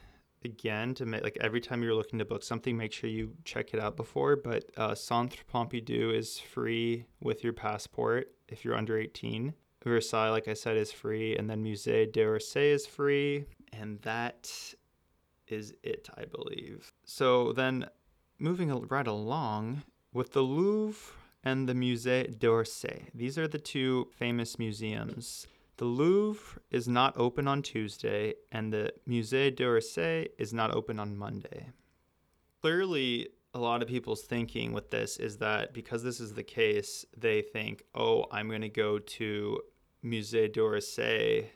again to make, like every time you're looking to book something, make sure you check it out before. But Centre Pompidou is free with your passport if you're under 18. Versailles, like I said, is free. And then Musée d'Orsay is free. And that is it, I believe. So then moving right along with the Louvre and the Musée d'Orsay. These are the two famous museums. The Louvre is not open on Tuesday, and the Musée d'Orsay is not open on Monday. Clearly, a lot of people's thinking with this is that because this is the case, they think, oh, I'm going to go to Musée d'Orsay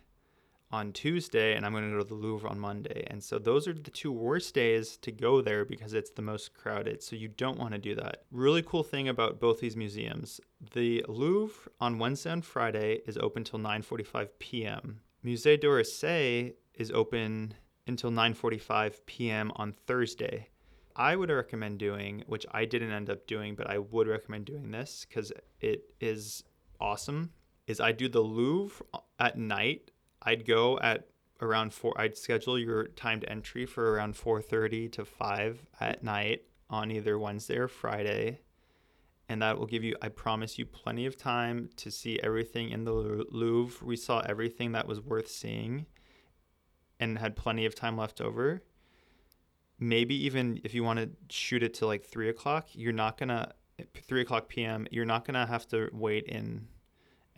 on Tuesday and I'm going to go to the Louvre on Monday. And so those are the two worst days to go there because it's the most crowded. So you don't want to do that. Really cool thing about both these museums. The Louvre on Wednesday and Friday is open till 9:45 p.m. Musée d'Orsay is open until 9:45 p.m. on Thursday. I would recommend doing, which I didn't end up doing, but I would recommend doing this because it is awesome, is I do the Louvre at night. I'd go at around 4. I'd schedule your timed entry for around 4:30 to 5 at night on either Wednesday or Friday. And that will give you, I promise you, plenty of time to see everything in the Louvre. We saw everything that was worth seeing and had plenty of time left over. Maybe even if you want to shoot it to like 3 o'clock p.m., you're not going to have to wait in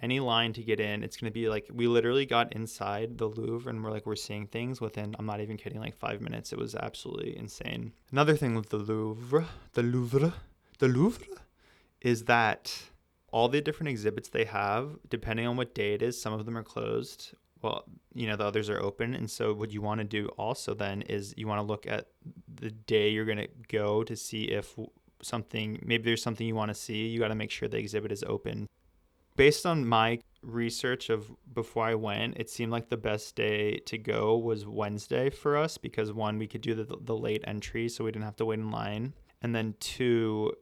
any line to get in. It's going to be like, we literally got inside the Louvre and we're seeing things within, I'm not even kidding, like 5 minutes. It was absolutely insane. Another thing with the Louvre is that all the different exhibits they have, depending on what day it is, some of them are closed. Well, you know, the others are open. And so what you want to do also then is you want to look at the day you're going to go to see if something, maybe there's something you want to see. You got to make sure the exhibit is open. Based on my research of before I went, it seemed like the best day to go was Wednesday for us because one, we could do the late entry so we didn't have to wait in line. And then two,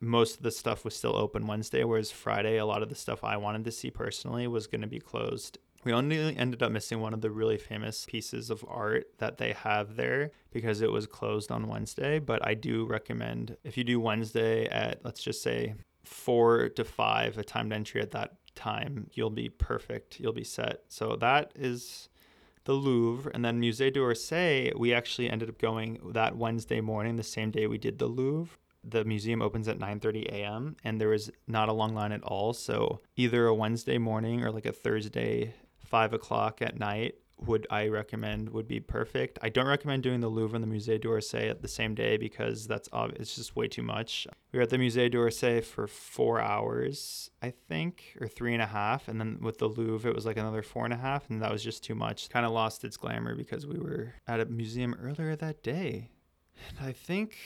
most of the stuff was still open Wednesday, whereas Friday, a lot of the stuff I wanted to see personally was going to be closed. We only ended up missing one of the really famous pieces of art that they have there because it was closed on Wednesday. But I do recommend if you do Wednesday at, let's just say 4 to 5, a timed entry at that time, you'll be perfect. You'll be set. So that is the Louvre. And then Musée d'Orsay, we actually ended up going that Wednesday morning, the same day we did the Louvre. The museum opens at 9:30 a.m. and there was not a long line at all. So either a Wednesday morning or like a Thursday 5 o'clock at night would be perfect. I don't recommend doing the Louvre and the Musée d'Orsay at the same day because that's obvious. It's just way too much. We were at the Musée d'Orsay for 4 hours, I think, or 3.5. And then with the Louvre, it was like another 4.5. And that was just too much. Kind of lost its glamour because we were at a museum earlier that day. And I think,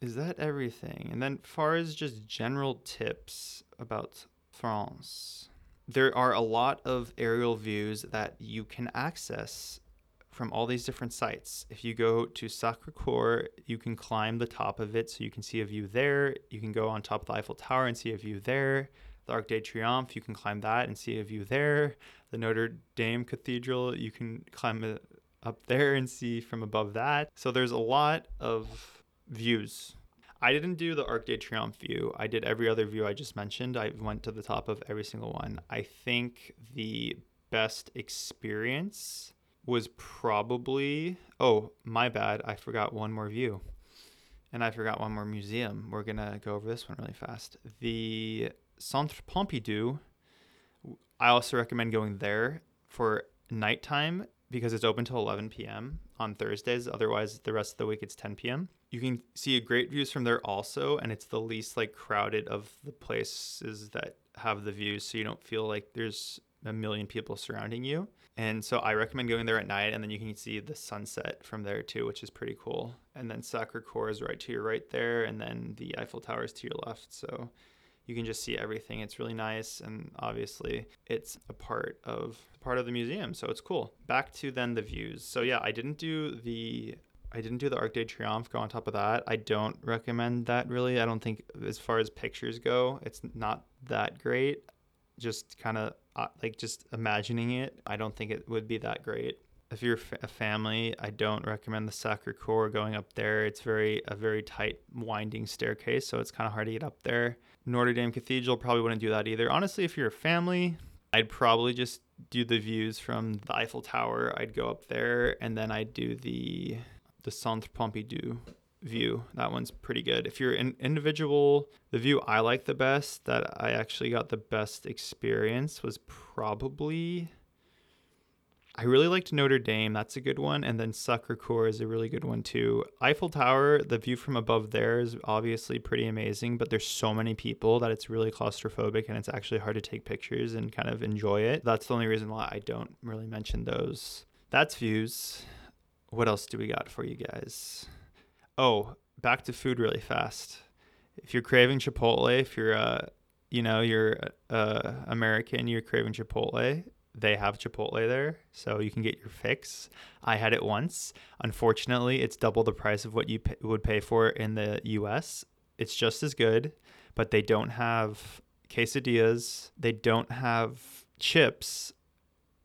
is that everything? And then far as just general tips about France, there are a lot of aerial views that you can access from all these different sites. If you go to Sacré-Cœur, you can climb the top of it so you can see a view there. You can go on top of the Eiffel Tower and see a view there. The Arc de Triomphe, you can climb that and see a view there. The Notre Dame Cathedral, you can climb up there and see from above that. So there's a lot of views. I didn't do the Arc de Triomphe view. I did every other view I just mentioned. I went to the top of every single one. I think the best experience was probably... Oh, my bad. I forgot one more view. And I forgot one more museum. We're going to go over this one really fast. The Centre Pompidou. I also recommend going there for nighttime because it's open till 11 p.m. on Thursdays. Otherwise, the rest of the week, it's 10 p.m. You can see great views from there also, and it's the least like crowded of the places that have the views, so you don't feel like there's a million people surrounding you. And so I recommend going there at night, and then you can see the sunset from there too, which is pretty cool. And then Sacré-Cœur is right to your right there, and then the Eiffel Tower is to your left. So you can just see everything. It's really nice, and obviously it's a part of the museum, so it's cool. Back to then the views. So yeah, I didn't do the Arc de Triomphe. Go on top of that. I don't recommend that really. I don't think as far as pictures go, it's not that great. Just kind of like just imagining it, I don't think it would be that great. If you're a family, I don't recommend the Sacré-Cœur going up there. It's a very tight, winding staircase, so it's kind of hard to get up there. Notre Dame Cathedral, probably wouldn't do that either. Honestly, if you're a family, I'd probably just do the views from the Eiffel Tower. I'd go up there, and then I'd do the Centre Pompidou view. That one's pretty good. If you're an individual, the view I like the best, that I actually got the best experience, was probably... I really liked Notre Dame. That's a good one. And then Sacré-Cœur is a really good one too. Eiffel Tower, the view from above there is obviously pretty amazing, but there's so many people that it's really claustrophobic and it's actually hard to take pictures and kind of enjoy it. That's the only reason why I don't really mention those. That's views. What else do we got for you guys? Oh, back to food really fast. If you're craving Chipotle, if you're, American, you're craving Chipotle, they have Chipotle there, so you can get your fix. I had it once. Unfortunately, it's double the price of what you would pay for in the U.S. It's just as good, but they don't have quesadillas. They don't have chips.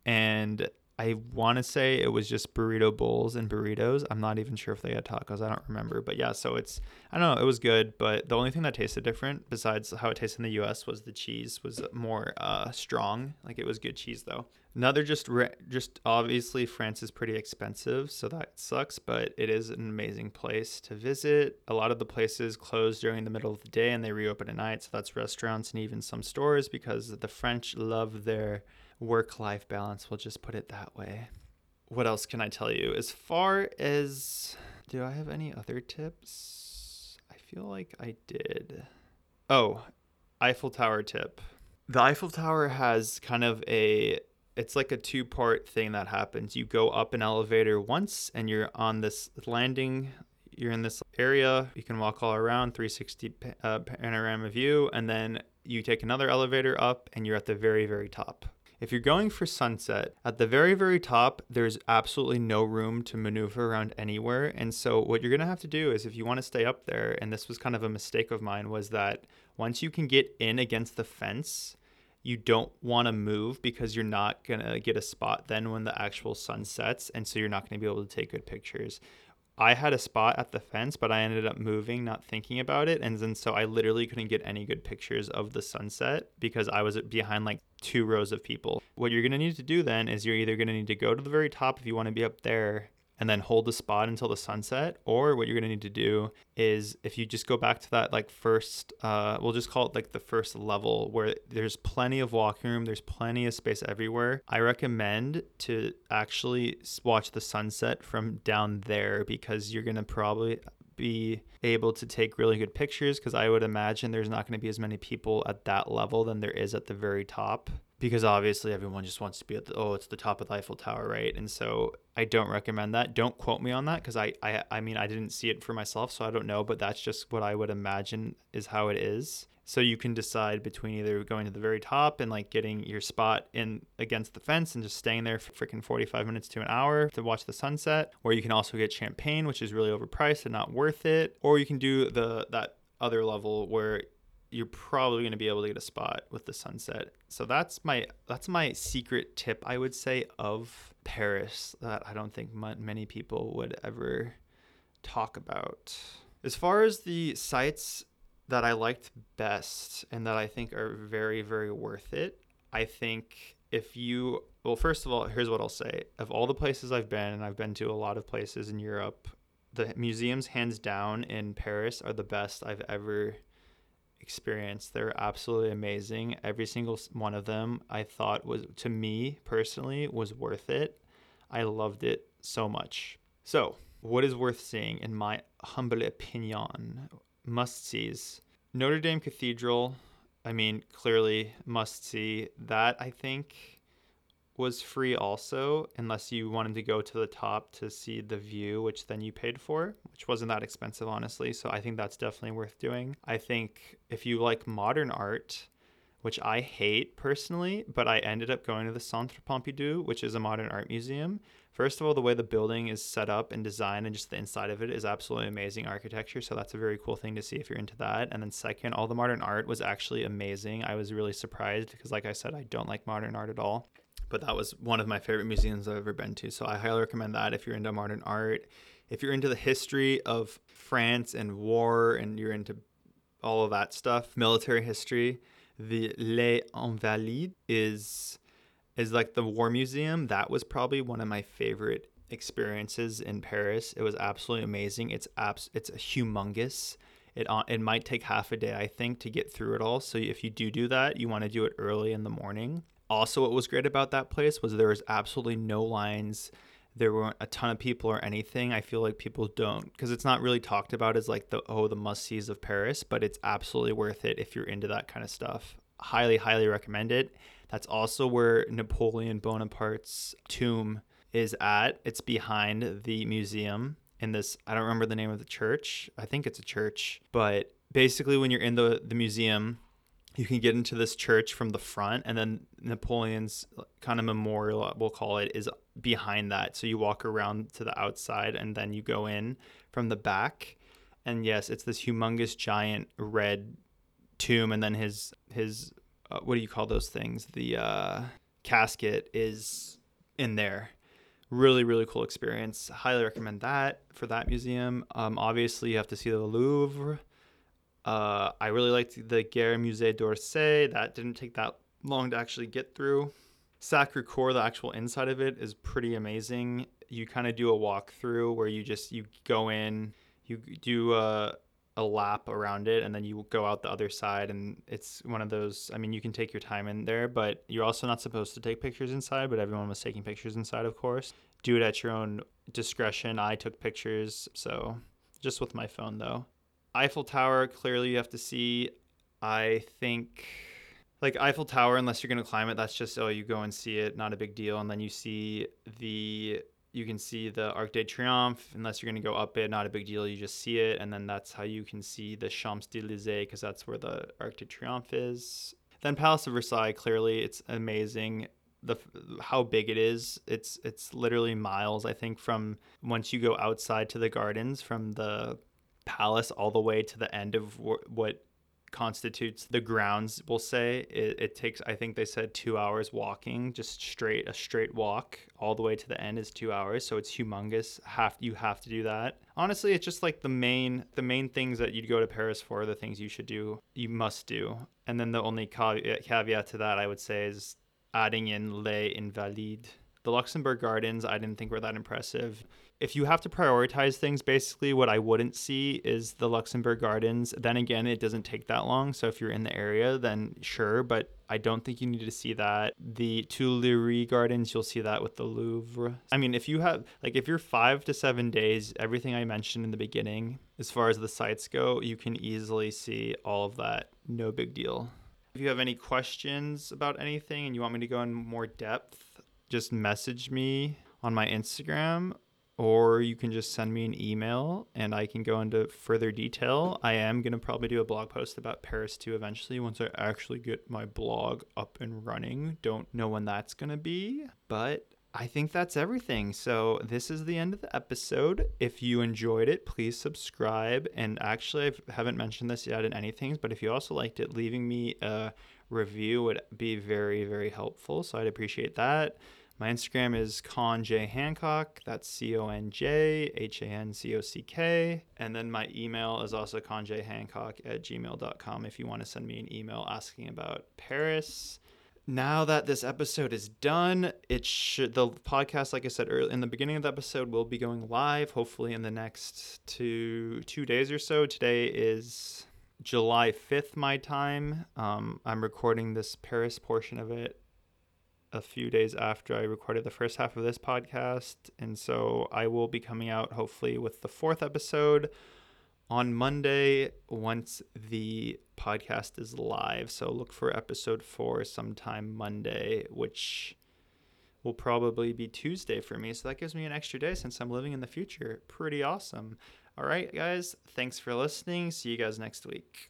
And I want to say it was just burrito bowls and burritos. I'm not even sure if they had tacos. I don't remember. But yeah, so it's, I don't know, it was good. But the only thing that tasted different besides how it tasted in the U.S. was the cheese was more strong. Like it was good cheese, though. Another just obviously France is pretty expensive, so that sucks, but it is an amazing place to visit. A lot of the places close during the middle of the day and they reopen at night. So that's restaurants and even some stores because the French love their work-life balance. We'll just put it that way. What else can I tell you? As far as... Do I have any other tips? I feel like I did. Oh, Eiffel Tower tip. The Eiffel Tower has kind of a... It's like a two-part thing that happens. You go up an elevator once and you're on this landing. You're in this area. You can walk all around, 360 panorama view. And then you take another elevator up and you're at the very, very top. If you're going for sunset, at the very, very top, there's absolutely no room to maneuver around anywhere. And so what you're going to have to do is if you want to stay up there, and this was kind of a mistake of mine, was that once you can get in against the fence, you don't want to move because you're not going to get a spot then when the actual sun sets. And so you're not going to be able to take good pictures. I had a spot at the fence, but I ended up moving, not thinking about it. And then so I literally couldn't get any good pictures of the sunset because I was behind like 2 rows of people. What you're going to need to do then is you're either going to need to go to the very top if you want to be up there and then hold the spot until the sunset, or what you're going to need to do is if you just go back to that like first, we'll just call it like the first level where there's plenty of walking room, there's plenty of space everywhere. I recommend to actually watch the sunset from down there because you're going to probably be able to take really good pictures because I would imagine there's not going to be as many people at that level than there is at the very top. Because obviously everyone just wants to be at it's the top of the Eiffel Tower, right? And so I don't recommend that. Don't quote me on that because I mean, I didn't see it for myself, so I don't know. But that's just what I would imagine is how it is. So you can decide between either going to the very top and like getting your spot in against the fence and just staying there for freaking 45 minutes to an hour to watch the sunset. Or you can also get champagne, which is really overpriced and not worth it. Or you can do that other level where you're probably going to be able to get a spot with the sunset. So that's my secret tip, I would say, of Paris that I don't think many people would ever talk about. As far as the sites that I liked best and that I think are very, very worth it, I think if you, well, first of all, here's what I'll say. Of all the places I've been, and I've been to a lot of places in Europe, the museums hands down in Paris are the best I've ever experienced. They're absolutely amazing. Every single one of them I thought was, to me personally, was worth it. I loved it so much. So what is worth seeing in my humble opinion? Must-sees. Notre Dame Cathedral, I mean, clearly must-see. That, I think, was free also, unless you wanted to go to the top to see the view, which then you paid for, which wasn't that expensive, honestly. So I think that's definitely worth doing. I think if you like modern art, which I hate personally, but I ended up going to the Centre Pompidou, which is a modern art museum. First of all, the way the building is set up and designed and just the inside of it is absolutely amazing architecture. So that's a very cool thing to see if you're into that. And then second, all the modern art was actually amazing. I was really surprised because, like I said, I don't like modern art at all. But that was one of my favorite museums I've ever been to. So I highly recommend that if you're into modern art. If you're into the history of France and war and you're into all of that stuff, military history, the Les Invalides is like the war museum. That was probably one of my favorite experiences in Paris. It was absolutely amazing. It's humongous. It might take half a day, I think, to get through it all. So if you do that, you want to do it early in the morning. Also, what was great about that place was there was absolutely no lines. There weren't a ton of people or anything. I feel like people don't, because it's not really talked about as like the must-sees of Paris, but it's absolutely worth it if you're into that kind of stuff. Highly, highly recommend it. That's also where Napoleon Bonaparte's tomb is at. It's behind the museum in this, I don't remember the name of the church. I think it's a church, but basically when you're in the museum, you can get into this church from the front, and then Napoleon's kind of memorial, we'll call it, is behind that. So you walk around to the outside and then you go in from the back. And yes, it's this humongous giant red tomb. And then his what do you call those things? The casket is in there. Really, really cool experience. Highly recommend that for that museum. Obviously, you have to see the Louvre. I really liked the Musée d'Orsay. That didn't take that long to actually get through. Sacré-Cœur, the actual inside of it, is pretty amazing. You kind of do a walkthrough where you go in, you do a lap around it, and then you go out the other side. And it's one of those, I mean, you can take your time in there, but you're also not supposed to take pictures inside, but everyone was taking pictures inside, of course. Do it at your own discretion. I took pictures, so just with my phone, though. Eiffel Tower, clearly you have to see. I think, like, Eiffel Tower, unless you're going to climb it, that's just, you go and see it, not a big deal. And then you can see the Arc de Triomphe, unless you're going to go up it, not a big deal. You just see it. And then that's how you can see the Champs-Élysées, because that's where the Arc de Triomphe is. Then Palace of Versailles, clearly it's amazing. How big it is, it's literally miles, I think, from once you go outside to the gardens from the palace all the way to the end of what constitutes the grounds, we'll say. It takes, I think they said, 2 hours walking, just a straight walk all the way to the end is 2 hours. So it's humongous. You have to do that. Honestly, it's just like the main things that you'd go to Paris for, the things you should do, you must do. And then the only caveat to that, I would say, is adding in Les Invalides. The Luxembourg Gardens, I didn't think were that impressive. If you have to prioritize things, basically what I wouldn't see is the Luxembourg Gardens. Then again, it doesn't take that long. So if you're in the area, then sure, but I don't think you need to see that. The Tuileries Gardens, you'll see that with the Louvre. I mean, if you're 5 to 7 days, everything I mentioned in the beginning, as far as the sites go, you can easily see all of that. No big deal. If you have any questions about anything and you want me to go in more depth, just message me on my Instagram, or you can just send me an email and I can go into further detail. I am going to probably do a blog post about Paris too eventually, once I actually get my blog up and running. Don't know when that's going to be, but I think that's everything. So this is the end of the episode. If you enjoyed it, please subscribe. And actually, I haven't mentioned this yet in anything, but if you also liked it, leaving me a review would be very, very helpful. So I'd appreciate that. My Instagram is conjhancock. That's conjhancock. And then my email is also conjhancock@gmail.com if you want to send me an email asking about Paris. Now that this episode is done, the podcast, like I said earlier in the beginning of the episode, will be going live hopefully in the next two days or so. Today is July 5th my time. I'm recording this Paris portion of it a few days after I recorded the first half of this podcast, and so I will be coming out hopefully with the fourth episode on Monday once the podcast is live. So look for episode 4 sometime Monday, which will probably be Tuesday for me. So that gives me an extra day since I'm living in the future. Pretty awesome. All right, guys, thanks for listening. See you guys next week.